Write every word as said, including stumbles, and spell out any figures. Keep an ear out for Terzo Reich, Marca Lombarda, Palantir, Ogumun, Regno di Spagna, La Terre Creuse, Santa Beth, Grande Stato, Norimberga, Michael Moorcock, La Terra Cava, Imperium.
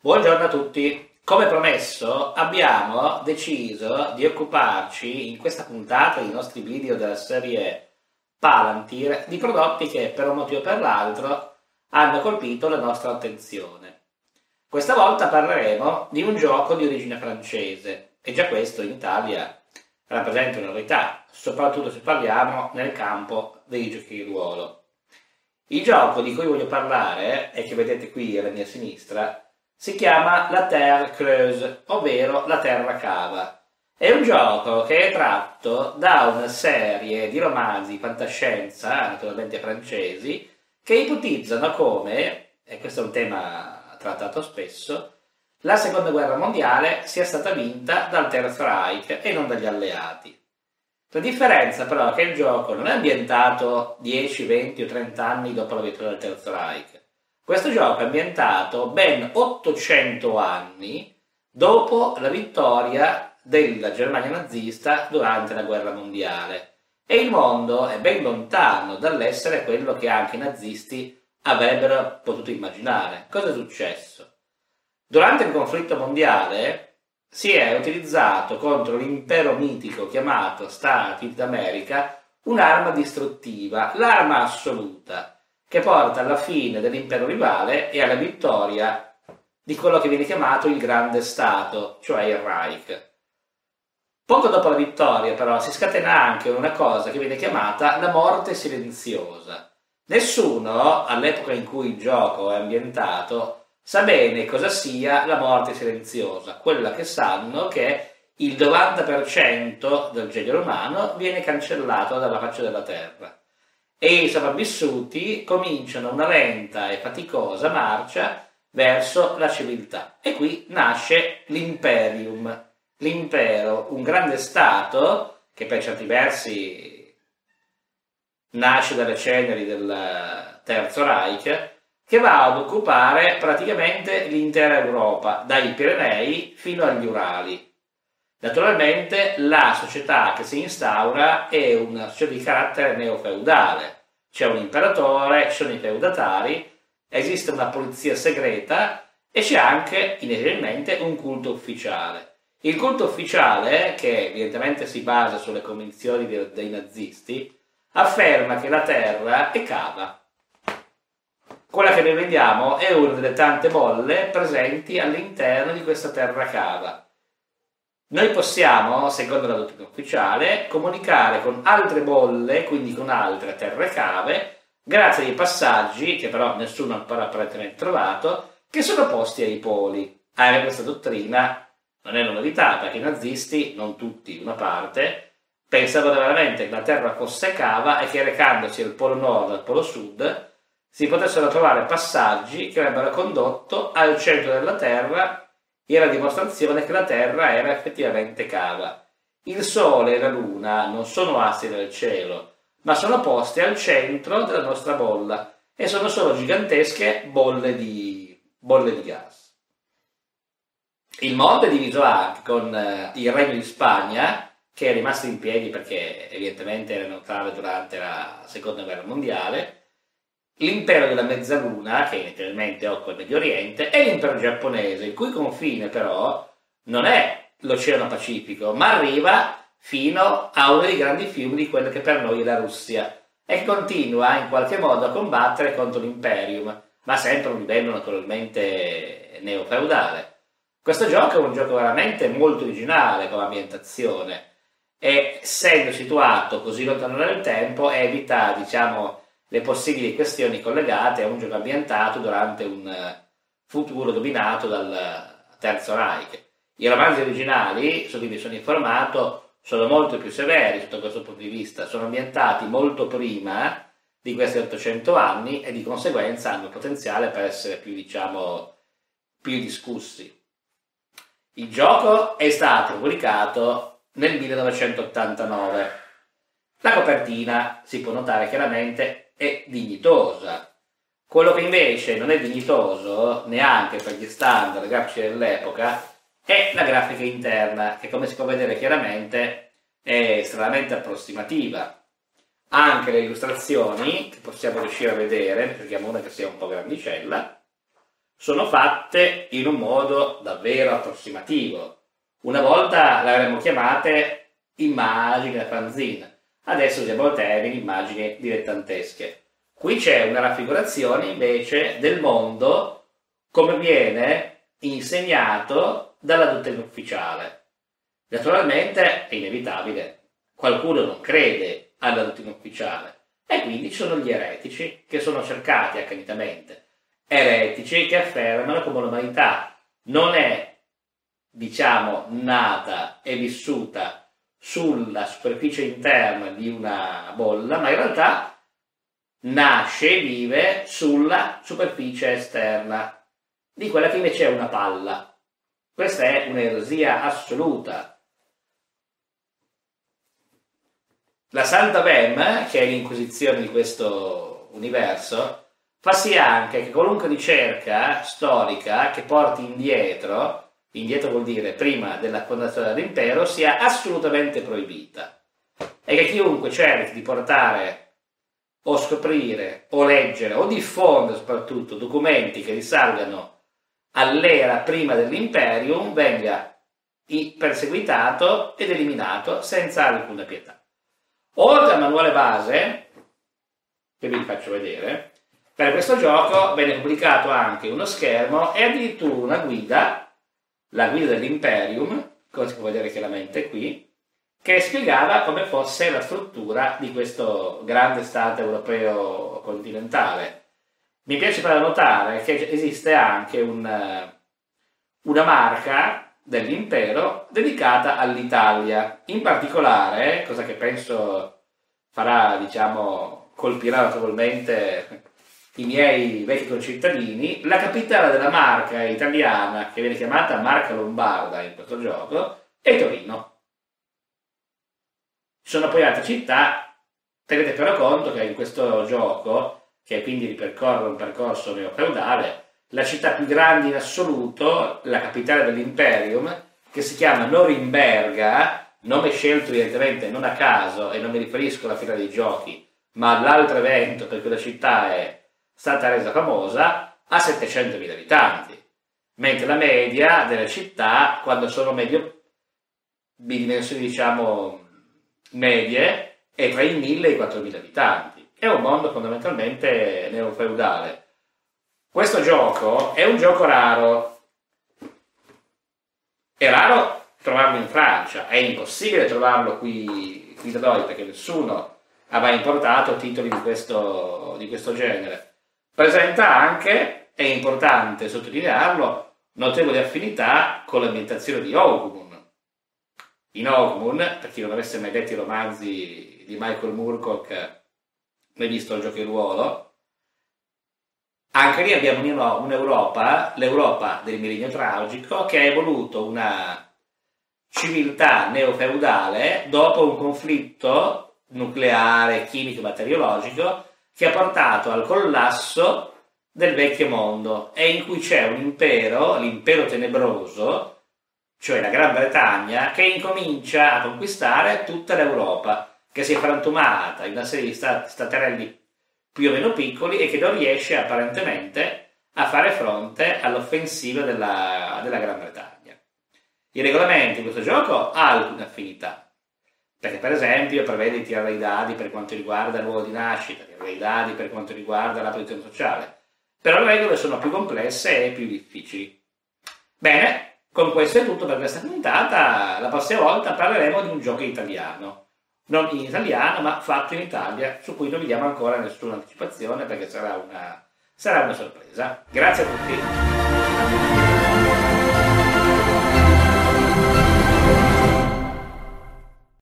Buongiorno a tutti, come promesso abbiamo deciso di occuparci in questa puntata dei nostri video della serie Palantir di prodotti che per un motivo o per l'altro hanno colpito la nostra attenzione. Questa volta parleremo di un gioco di origine francese e già questo in Italia rappresenta una novità, soprattutto se parliamo nel campo dei giochi di ruolo. Il gioco di cui voglio parlare, e che vedete qui alla mia sinistra, si chiama La Terre Creuse, ovvero La Terra Cava. È un gioco che è tratto da una serie di romanzi di fantascienza, naturalmente francesi, che ipotizzano come, e questo è un tema trattato spesso, la seconda guerra mondiale sia stata vinta dal Terzo Reich e non dagli alleati. La differenza però è che il gioco non è ambientato dieci, venti o trenta anni dopo la vittoria del Terzo Reich. Questo gioco è ambientato ben ottocento anni dopo la vittoria della Germania nazista durante la guerra mondiale. E il mondo è ben lontano dall'essere quello che anche i nazisti avrebbero potuto immaginare. Cosa è successo? Durante il conflitto mondiale si è utilizzato contro l'impero mitico chiamato Stati Uniti d'America un'arma distruttiva, l'arma assoluta, che porta alla fine dell'impero rivale e alla vittoria di quello che viene chiamato il Grande Stato, cioè il Reich. Poco dopo la vittoria però si scatena anche una cosa che viene chiamata la morte silenziosa. Nessuno, all'epoca in cui il gioco è ambientato, sa bene cosa sia la morte silenziosa, quella che sanno che il novanta per cento del genere umano viene cancellato dalla faccia della terra e i sopravvissuti cominciano una lenta e faticosa marcia verso la civiltà. E qui nasce l'Imperium, l'impero, un grande stato che per certi versi nasce dalle ceneri del Terzo Reich, che va ad occupare praticamente l'intera Europa, dai Pirenei fino agli Urali. Naturalmente la società che si instaura è una società di carattere neofeudale. C'è un imperatore, ci sono i feudatari, esiste una polizia segreta e c'è anche, inevitabilmente, un culto ufficiale. Il culto ufficiale, che evidentemente si basa sulle convinzioni dei nazisti, afferma che la terra è cava. Quella che noi vediamo è una delle tante bolle presenti all'interno di questa terra cava. Noi possiamo, secondo la dottrina ufficiale, comunicare con altre bolle, quindi con altre terre cave, grazie ai passaggi, che però nessuno ancora apparentemente trovato, che sono posti ai poli. Anche questa dottrina non è una novità, perché i nazisti, non tutti, una parte, pensavano veramente che la terra fosse cava e che recandosi al polo nord e al polo sud si potessero trovare passaggi che avrebbero condotto al centro della Terra e la dimostrazione che la Terra era effettivamente cava. Il Sole e la Luna non sono assi del cielo, ma sono posti al centro della nostra bolla e sono solo gigantesche bolle di, bolle di gas. Il mondo è diviso anche con il Regno di Spagna, che è rimasto in piedi perché evidentemente era neutrale durante la Seconda Guerra Mondiale, l'impero della Mezzaluna, che naturalmente occupa il Medio Oriente, e l'impero giapponese, il cui confine però non è l'Oceano Pacifico, ma arriva fino a uno dei grandi fiumi di quello che per noi è la Russia, e continua in qualche modo a combattere contro l'Imperium, ma sempre a un livello naturalmente neofeudale. Questo gioco è un gioco veramente molto originale come ambientazione, e essendo situato così lontano nel tempo evita, diciamo, le possibili questioni collegate a un gioco ambientato durante un futuro dominato dal Terzo Reich. I romanzi originali, su cui mi sono informato, sono molto più severi sotto questo punto di vista, sono ambientati molto prima di questi ottocento anni e di conseguenza hanno potenziale per essere più, diciamo, più discussi. Il gioco è stato pubblicato nel millenovecentottantanove. La copertina, si può notare chiaramente, è dignitosa. Quello che invece non è dignitoso, neanche per gli standard grafici dell'epoca, è la grafica interna, che come si può vedere chiaramente è estremamente approssimativa. Anche le illustrazioni, che possiamo riuscire a vedere, perché abbiamo una che sia un po' grandicella, sono fatte in un modo davvero approssimativo. Una volta le avremmo chiamate immagini da fanzine, adesso usiamo il termine immagini dilettantesche. Qui c'è una raffigurazione invece del mondo come viene insegnato dalla dottrina ufficiale. Naturalmente è inevitabile, qualcuno non crede alla dottrina ufficiale e quindi ci sono gli eretici che sono cercati accanitamente, eretici che affermano come l'umanità non è, diciamo, nata e vissuta sulla superficie interna di una bolla, ma in realtà nasce e vive sulla superficie esterna di quella che invece è una palla. Questa è un'eresia assoluta. La Santa Beth, che è l'inquisizione di questo universo, fa sì anche che qualunque ricerca storica che porti indietro, indietro vuol dire prima della fondazione dell'impero, sia assolutamente proibita e che chiunque cerchi di portare o scoprire, o leggere, o diffondere soprattutto documenti che risalgano all'era prima dell'Imperium, venga perseguitato ed eliminato senza alcuna pietà. Oltre al manuale base, che vi faccio vedere, per questo gioco viene pubblicato anche uno schermo e addirittura una guida, la guida dell'Imperium, come si può vedere chiaramente qui, che spiegava come fosse la struttura di questo grande stato europeo continentale. Mi piace far notare che esiste anche un, una marca dell'impero dedicata all'Italia. In particolare, cosa che penso farà, diciamo, colpirà notevolmente i miei vecchi concittadini, la capitale della Marca italiana, che viene chiamata Marca Lombarda in questo gioco, è Torino. Ci sono poi altre città, tenete però conto che in questo gioco, che quindi ripercorre un percorso neofeudale, la città più grande in assoluto, la capitale dell'Imperium, che si chiama Norimberga, nome scelto evidentemente non a caso, e non mi riferisco alla fine dei giochi, ma all'altro evento per cui la città è stata resa famosa, ha settecentomila abitanti, mentre la media delle città, quando sono medio di dimensioni, diciamo, medie, è tra i mille e i quattromila abitanti. È un mondo fondamentalmente neofeudale. Questo gioco è un gioco raro. È raro trovarlo in Francia, è impossibile trovarlo qui, qui da noi, perché nessuno ha mai importato titoli di questo, di questo genere. Presenta anche, è importante sottolinearlo, notevoli affinità con l'ambientazione di Ogumun. In Ogumun, per chi non avesse mai letto i romanzi di Michael Moorcock, mai visto il gioco di ruolo, anche lì abbiamo un'Europa, l'Europa del millennio tragico, che ha evoluto una civiltà neofeudale dopo un conflitto nucleare, chimico, batteriologico, che ha portato al collasso del vecchio mondo e in cui c'è un impero, l'impero tenebroso, cioè la Gran Bretagna, che incomincia a conquistare tutta l'Europa, che si è frantumata in una serie di stat staterelli più o meno piccoli e che non riesce apparentemente a fare fronte all'offensiva della, della Gran Bretagna. I regolamenti di questo gioco hanno alcune affinità, perché per esempio prevede di tirare i dadi per quanto riguarda il luogo di nascita, tirare i dadi per quanto riguarda la posizione sociale, però le regole sono più complesse e più difficili. Bene. Con questo è tutto per questa puntata, la prossima volta parleremo di un gioco italiano, non in italiano ma fatto in Italia, su cui non vi diamo ancora nessuna anticipazione perché sarà una, sarà una sorpresa. Grazie a tutti!